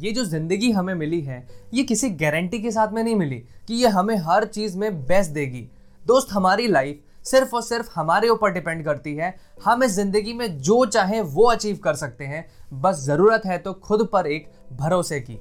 ये जो ज़िंदगी हमें मिली है ये किसी गारंटी के साथ में नहीं मिली कि ये हमें हर चीज़ में बेस्ट देगी। दोस्त, हमारी लाइफ सिर्फ और सिर्फ हमारे ऊपर डिपेंड करती है। हम इस ज़िंदगी में जो चाहें वो अचीव कर सकते हैं, बस ज़रूरत है तो खुद पर एक भरोसे की।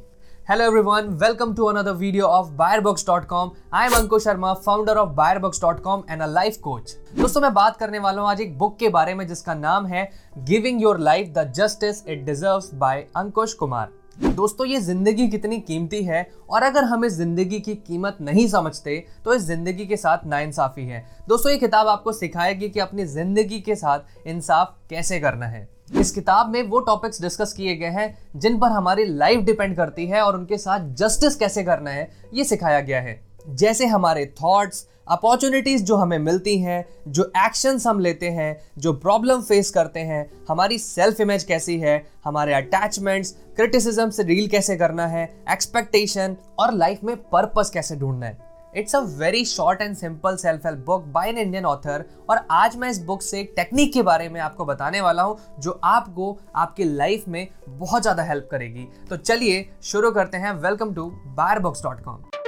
Hello everyone, welcome to another video of buyerbox.com। I am Ankush Sharma, founder of buyerbox.com and a life coach. दोस्तों, मैं बात करने वाला हूँ आज एक बुक के बारे में जिसका नाम है giving your life the justice it deserves by Ankush Kumar. दोस्तों, ये ज़िंदगी कितनी कीमती है और अगर हम इस ज़िंदगी की कीमत नहीं समझते तो इस ज़िंदगी के साथ नाइंसाफ़ी है। दोस्तों, ये किताब आपको सिखाएगी कि अपनी ज़िंदगी के साथ इंसाफ कैसे करना है। इस किताब में वो टॉपिक्स डिस्कस किए गए हैं जिन पर हमारी लाइफ डिपेंड करती है और उनके साथ जस्टिस कैसे करना है ये सिखाया गया है। जैसे हमारे थॉट्स, अपॉर्चुनिटीज़ जो हमें मिलती हैं, जो एक्शंस हम लेते हैं, जो प्रॉब्लम फेस करते हैं, हमारी सेल्फ इमेज कैसी है, हमारे अटैचमेंट्स, क्रिटिसिज्म से डील कैसे करना है, एक्सपेक्टेशन और लाइफ में पर्पस कैसे ढूंढना है। It's a very short and simple self help book by an Indian author. और आज मैं इस बुक से एक टेक्निक के बारे में आपको बताने वाला हूँ जो आपको आपकी लाइफ में बहुत ज़्यादा हेल्प करेगी। तो चलिए शुरू करते हैं। Welcome to buyerbox.com।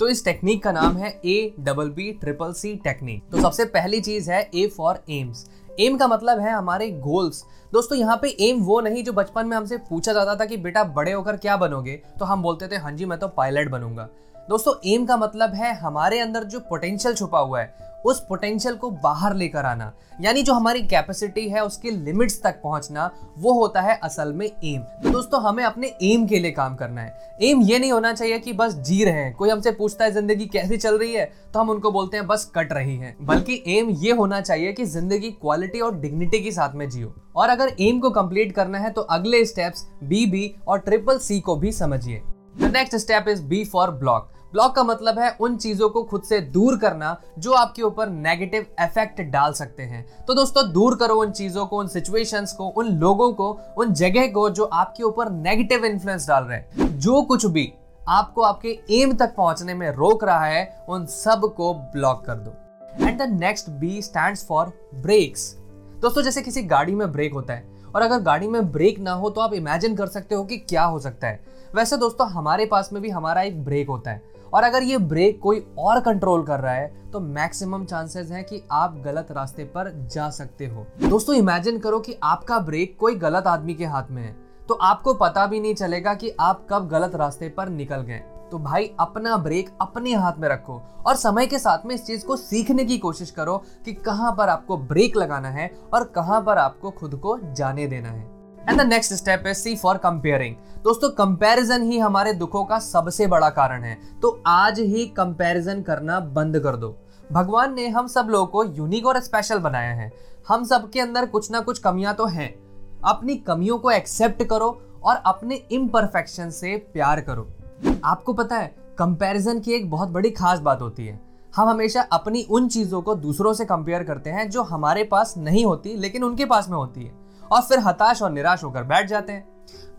तो इस टेक्निक का नाम है ABBCCC टेक्निक। तो सबसे पहली चीज है A फॉर एम्स। एम का मतलब है हमारे गोल्स। दोस्तों, यहाँ पे एम वो नहीं जो बचपन में हमसे पूछा जाता था कि बेटा बड़े होकर क्या बनोगे, तो हम बोलते थे हाँ जी मैं तो पायलट बनूंगा। दोस्तों, एम का मतलब है हमारे अंदर जो पोटेंशियल छुपा हुआ है उस पोटेंशियल को बाहर लेकर आना, यानी जो हमारी कैपेसिटी है उसकी लिमिट्स तक पहुंचना, वो होता है असल में एम। तो दोस्तों, हमें अपने एम के लिए काम करना है। एम ये नहीं होना चाहिए कि बस जी रहे हैं। कोई हमसे पूछता है जिंदगी कैसी चल रही है तो हम उनको बोलते हैं बस कट रही है, बल्कि एम ये होना चाहिए कि जिंदगी क्वालिटी और डिग्निटी के साथ में जियो। और अगर एम को कंप्लीट करना है तो अगले स्टेप्स BB और CCC को भी समझिए। The next step is B for block. Block का मतलब है उन चीज़ों को खुद से दूर करना जो आपके ऊपर नेगेटिव इफेक्ट डाल सकते हैं। तो दोस्तों, दूर करो उन चीज़ों को, उन सिचुएशंस को, उन लोगों को, उन जगह को जो आपके ऊपर नेगेटिव इन्फ्लुएंस डाल रहे हैं। जो कुछ भी आपको आपके एम तक पहुंचने में रोक रहा है उन सब को ब्लॉक कर दो। And the next B stands for breaks. दोस्तों, जैसे किसी गाड़ी में ब्रेक होता है और अगर गाड़ी में ब्रेक ना हो तो आप इमेजिन कर सकते हो कि क्या हो सकता है। वैसे दोस्तों, हमारे पास में भी हमारा एक ब्रेक होता है और अगर ये ब्रेक कोई और कंट्रोल कर रहा है तो मैक्सिमम चांसेस हैं कि आप गलत रास्ते पर जा सकते हो। दोस्तों, इमेजिन करो कि आपका ब्रेक कोई गलत आदमी के हाथ में है तो आपको पता भी नहीं चलेगा कि आप कब गलत रास्ते पर निकल गए। तो भाई, अपना ब्रेक अपने हाथ में रखो और समय के साथ में इस चीज़ को सीखने की कोशिश करो कि कहाँ पर आपको ब्रेक लगाना है और कहाँ पर आपको खुद को जाने देना है। एंड द नेक्स्ट स्टेप है C फॉर कंपेयरिंग। दोस्तों, कंपैरिजन ही हमारे दुखों का सबसे बड़ा कारण है, तो आज ही कंपैरिजन करना बंद कर दो। भगवान ने हम सब लोगों को यूनिक और स्पेशल बनाया है। हम सब के अंदर कुछ ना कुछ कमियां तो हैं। अपनी कमियों को एक्सेप्ट करो और अपने इम्परफेक्शन से प्यार करो। आपको पता है, कंपैरिजन की एक बहुत बड़ी खास बात होती है। हम हमेशा अपनी उन चीज़ों को दूसरों से कंपेयर करते हैं जो हमारे पास नहीं होती लेकिन उनके पास में होती है, और फिर हताश और निराश होकर बैठ जाते हैं।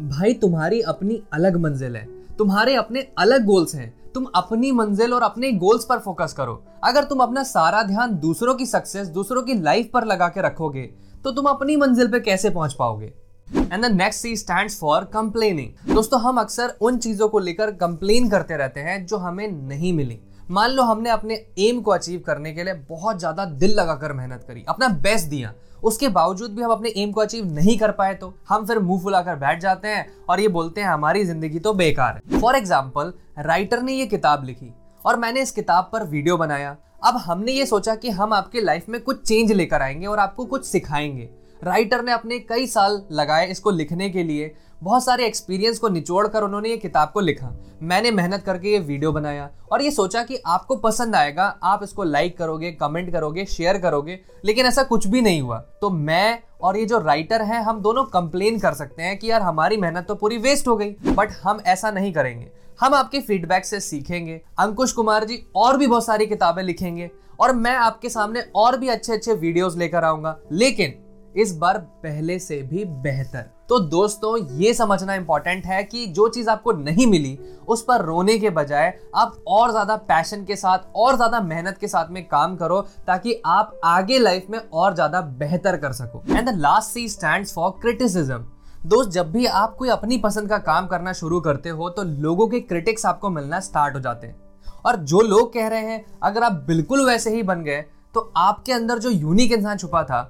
भाई, तुम्हारी अपनी अलग मंजिल है, तुम्हारे अपने अलग गोल्स हैं। तुम अपनी मंजिल और अपने गोल्स पर फोकस करो। अगर तुम अपना सारा ध्यान दूसरों की सक्सेस, दूसरों की लाइफ पर लगा के रखोगे तो तुम अपनी मंजिल पर कैसे पहुंच पाओगे। And the next C stands for complaining. दोस्तों, हम अक्सर उन चीज़ों को लेकर कंप्लेन करते रहते हैं जो हमें नहीं मिली। मान लो हमने अपने एम को अचीव करने के लिए बहुत ज़्यादा दिल लगाकर मेहनत करी, अपना बेस्ट दिया, उसके बावजूद भी हम अपने एम को अचीव नहीं कर पाए तो हम फिर मुंह फुलाकर बैठ जाते हैं और ये बोलते हैं हमारी ज़िंदगी तो बेकार है। फॉर एग्जाम्पल, राइटर ने ये किताब लिखी और मैंने इस किताब पर वीडियो बनाया। अब हमने ये सोचा कि हम आपके लाइफ में कुछ चेंज लेकर आएंगे और आपको कुछ सिखाएंगे। राइटर ने अपने कई साल लगाए इसको लिखने के लिए, बहुत सारे एक्सपीरियंस को निचोड़ कर उन्होंने ये किताब को लिखा। मैंने मेहनत करके ये वीडियो बनाया और ये सोचा कि आपको पसंद आएगा, आप इसको लाइक करोगे, कमेंट करोगे, शेयर करोगे, लेकिन ऐसा कुछ भी नहीं हुआ। तो मैं और ये जो राइटर है हम दोनों कंप्लेन कर सकते हैं कि यार हमारी मेहनत तो पूरी वेस्ट हो गई, बट हम ऐसा नहीं करेंगे। हम आपके फीडबैक से सीखेंगे। अंकुश कुमार जी और भी बहुत सारी किताबें लिखेंगे और मैं आपके सामने और भी अच्छे अच्छे वीडियोज़ लेकर आऊँगा, लेकिन इस बार पहले से भी बेहतर। तो दोस्तों ये समझना इंपॉर्टेंट है कि जो चीज़ आपको नहीं मिली उस पर रोने के बजाय आप और ज़्यादा पैशन के साथ और ज़्यादा मेहनत के साथ में काम करो ताकि आप आगे लाइफ में और ज़्यादा बेहतर कर सको। And the last C stands for criticism. दोस्त जब भी आप कोई अपनी पसंद का काम करना शुरू करते हो तो लोगों के क्रिटिक्स आपको मिलना स्टार्ट हो जाते हैं, और जो लोग कह रहे हैं अगर आप बिल्कुल वैसे ही बन गए तो आपके अंदर जो यूनिक इंसान छुपा था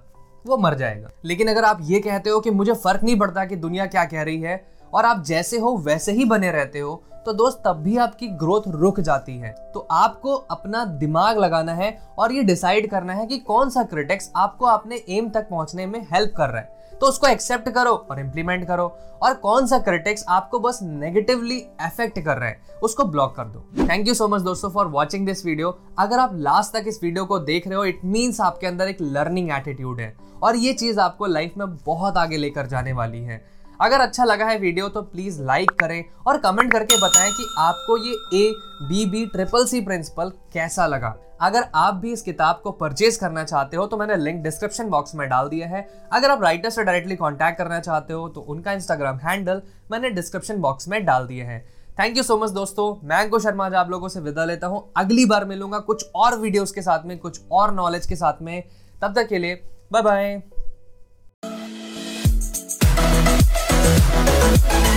वो मर जाएगा। लेकिन अगर आप ये कहते हो कि मुझे फ़र्क नहीं पड़ता कि दुनिया क्या कह रही है और आप जैसे हो वैसे ही बने रहते हो, तो दोस्त तब भी आपकी ग्रोथ रुक जाती है। तो आपको अपना दिमाग लगाना है और ये डिसाइड करना है कि कौन सा क्रिटिक्स आपको अपने एम तक पहुंचने में हेल्प कर रहा है तो उसको एक्सेप्ट करो और इम्प्लीमेंट करो, और कौन सा क्रिटिक्स आपको बस नेगेटिवली अफेक्ट कर रहे हैं उसको ब्लॉक कर दो। थैंक यू सो मच दोस्तों फॉर वॉचिंग दिस वीडियो। अगर आप लास्ट तक इस वीडियो को देख रहे हो इट मीन्स आपके अंदर एक लर्निंग एटीट्यूड है और ये चीज़ आपको लाइफ में बहुत आगे लेकर जाने वाली है। अगर अच्छा लगा है वीडियो तो प्लीज़ लाइक करें और कमेंट करके बताएं कि आपको ये ABBCCC प्रिंसिपल कैसा लगा। अगर आप भी इस किताब को परचेज करना चाहते हो तो मैंने लिंक डिस्क्रिप्शन बॉक्स में डाल दिया है। अगर आप राइटर से डायरेक्टली कॉन्टैक्ट करना चाहते हो तो उनका इंस्टाग्राम हैंडल मैंने डिस्क्रिप्शन बॉक्स में डाल दिया है। थैंक यू सो मच दोस्तों, मैं अंकुश शर्मा आप लोगों से विदा लेता हूँ। अगली बार मिलूंगा कुछ और वीडियोज़ के साथ में, कुछ और नॉलेज के साथ में। तब तक के लिए बाय बाय।